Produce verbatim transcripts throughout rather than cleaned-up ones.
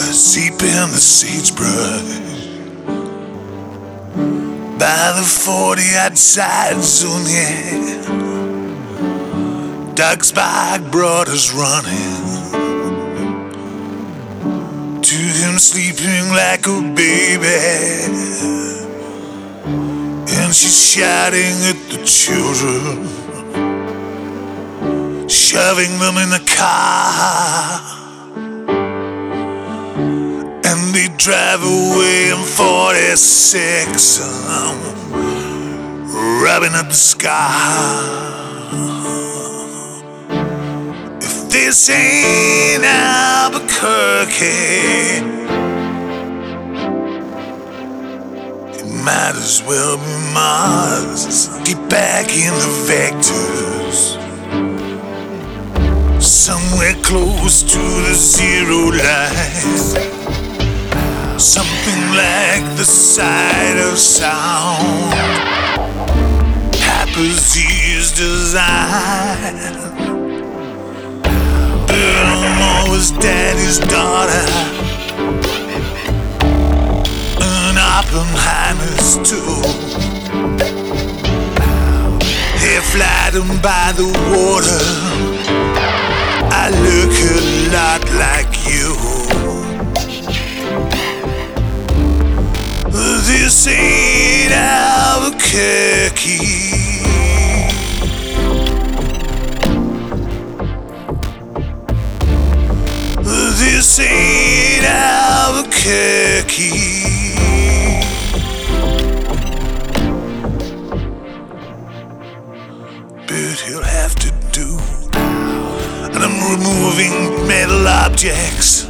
Seep in the sagebrush by the forty outside zone, yeah. Dogs bike brought us running to him, sleeping like a baby, and she's shouting at the children, shoving them in the car. They drive away in forty-six, um, rubbing up the sky. If this ain't Albuquerque, it might as well be Mars. Get back in the vectors, somewhere close to the zero line. Something like the sight of sound, Papa's ears design. Burma was daddy's daughter, and Oppenheimer's too. He flied him by the water. I look a lot like you. This ain't Albuquerque. This ain't Albuquerque. But he'll have to do. And I'm removing metal objects,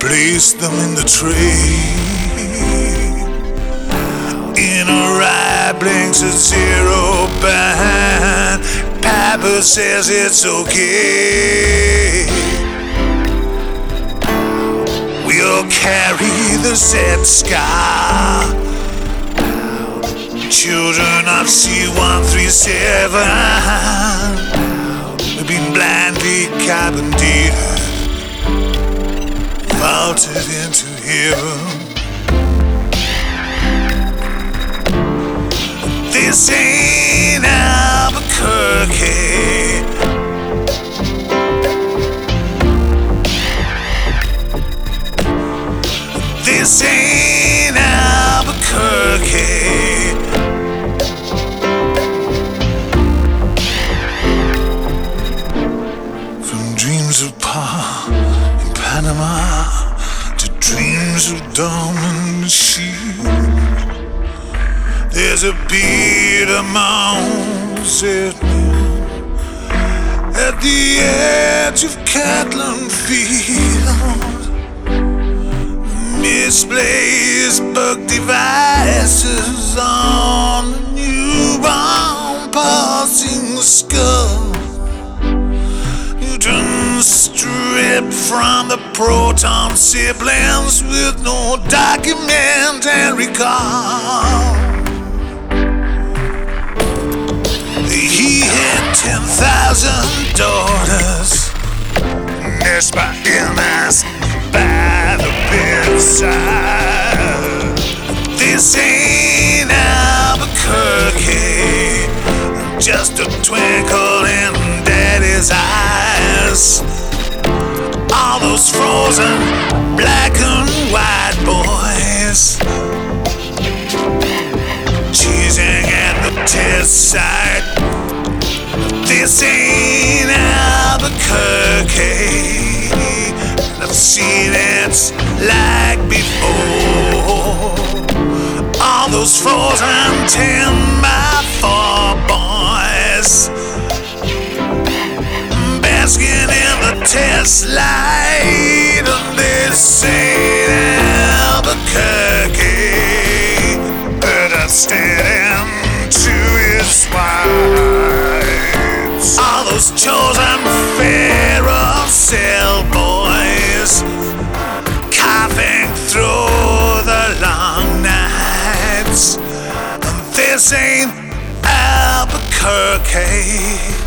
place them in the tray, in a right blinks at zero behind. Papa says it's okay. We'll carry the Z scar, children of C one thirty-seven. We've been blindly carbon dated, vaulted into heaven. This ain't Albuquerque. This ain't Albuquerque. From dreams of Pa in Panama, dreams of diamond sheep, there's a beat amongst it at the edge of Catlin Field. Misplaced bug devices on the newborn passing skull. Stripped from the proton siblings with no documentary recall. He had ten thousand daughters, nursed by illness by the bedside. This ain't Albuquerque, just a twinkle in daddy's eyes. All those frozen black and white boys cheesing at the test site. This ain't Albuquerque. I've seen it like before. All those frozen ten by four boys basking in the test light of this ain't Albuquerque, but I stand to its lights. All those chosen fair of sail boys, coughing through the long nights. This ain't Albuquerque.